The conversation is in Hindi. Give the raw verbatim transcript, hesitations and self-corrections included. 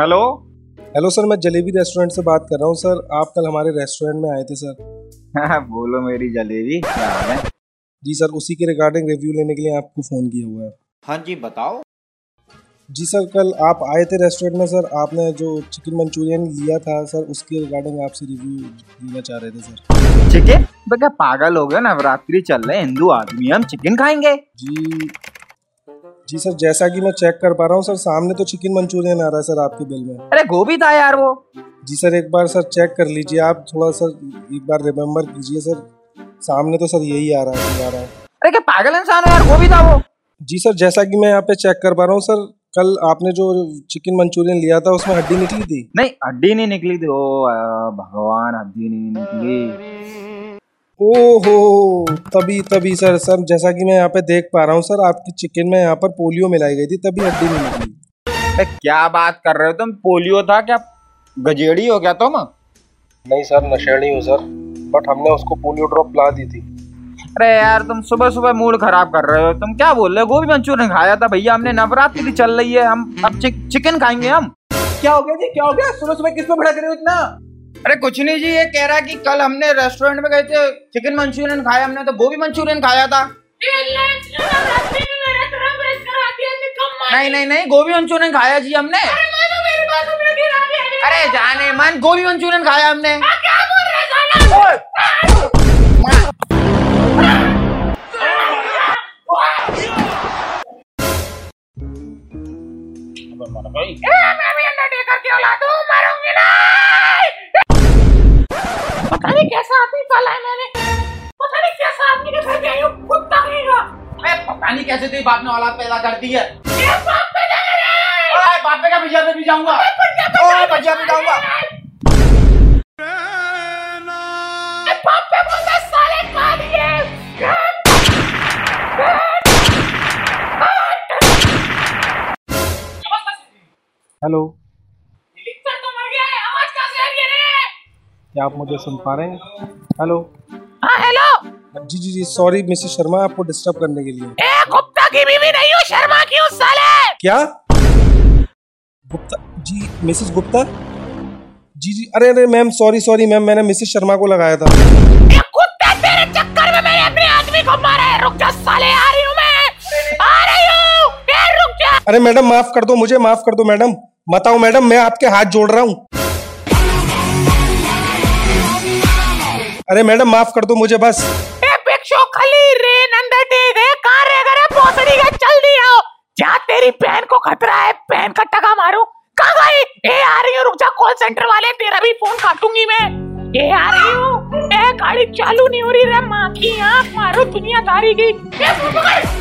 हेलो हेलो सर, मैं जलेबी रेस्टोरेंट से बात कर रहा हूँ। सर आप कल हमारे रेस्टोरेंट में आए थे सर। हाँ बोलो मेरी जलेबी, क्या है? जी सर, उसी के रिगार्डिंग रिव्यू लेने के लिए आपको फ़ोन किया हुआ है। हाँ जी बताओ। जी सर, कल आप आए थे रेस्टोरेंट में सर, आपने जो चिकन मंचूरियन लिया था सर, उसके रिगार्डिंग आपसे रिव्यू लेना चाह रहे थे सर। चिकन? भैया पागल हो गया, नवरात्रि चल रहे, हिंदू आदमी हम चिकन खाएंगे? जी जी सर, जैसा कि मैं चेक कर पा रहा हूँ सर, सामने तो चिकन मंचूरियन आ रहा है सर आपके बिल में। अरे गोभी था यार वो। जी सर, एक बार सर चेक कर लीजिए आप, थोड़ा सर एक बार रिमेम्बर कीजिए सर, सामने तो सर यही आ रहा है आ रहा है। अरे क्या पागल इंसान हो यार, गोभी था वो। जी सर, जैसा कि मैं यहाँ पे चेक कर पा रहा हूँ सर, कल आपने जो चिकन मंचूरियन लिया था उसमें हड्डी निकली थी? नहीं हड्डी नहीं निकली थी। ओ भगवान, हड्डी नहीं निकली। ओहो, तभी तभी सर सर जैसा कि मैं यहाँ पे देख पा रहा हूँ सर, आपकी चिकन में यहाँ पर पोलियो मिलाई गई थी, तभी हड्डी नहीं मिली। क्या बात कर रहे हो तुम, पोलियो था क्या? गजेड़ी हो गया तुम? नहीं सर, नशेड़ी हूँ सर, बट हमने उसको पोलियो ड्रॉप पिला दी थी। अरे यार तुम सुबह सुबह मूड खराब कर रहे हो। तुम क्या बोल रहे हो, गोभी मंचूरियन खाया था भैया हमने, नवरात्रि चल रही है, हम अब चिक, चिकन खाएंगे हम। क्या हो गया जी, क्या हो गया, सुबह सुबह किसमें भड़क रहे हो इतना? अरे कुछ नहीं जी, ये कह रहा कि कल हमने रेस्टोरेंट में गए थे, चिकन मंचूरियन खाया हमने, तो गोभी मंचूरियन खाया था। नहीं नहीं नहीं, गोभी मंचूरियन खाया जी हमने। अरे जाने मन, गोभी मंचूरियन खाया हमने। पता नहीं कैसा आदमी पाला है मैंने, पता नहीं कैसा आदमी के घर गई हूं, कुत्ता कहेगा। अरे पता नहीं कैसे तेरी बाप ने औलाद पैदा कर दी है। ये बाप पैदा कर रहा है। ओए बाप पे का भैया पे भी जाऊंगा, ओए भैया पे जाऊंगा। ये बाप पे बोलता साले खा लिए। हेलो, क्या आप मुझे सुन पा रहे हैं? हेलो। हाँ हेलो। जी जी जी, सॉरी मिसेस शर्मा, आपको डिस्टर्ब करने के लिए। ए गुप्ता की बीवी नहीं हो, शर्मा की हो साले। क्या गुप्ता जी, मिसेस गुप्ता जी जी। अरे अरे मैम, सॉरी सॉरी मैम, मैंने मिसेस शर्मा को लगाया था। ए कुत्ता, तेरे चक्कर में मैंने अपने आदमी को मारा है। रुक जा साले, आ रही हूं मैं, आ रही हूं, ए रुक जा। अरे मैडम माफ कर दो, मुझे माफ कर दो मैडम। बताओ मैडम, मैं आपके हाथ जोड़ रहा हूँ। अरे मैडम माफ कर दो मुझे, बस। ए भिक्षु खली रेन अंदर टेक है, कार रे करे पोसड़ी का, जल्दी आओ, जा तेरी बहन को खतरा है, बहन का टका मारू। कहां गई? ए आ रही हूं, रुक जा, कॉल सेंटर वाले तेरा भी फोन काटूंगी मैं। ए आ रही हूं। ए गाड़ी चालू नहीं हो रही रे, मां की आंख मारू दुनियादारी की। ए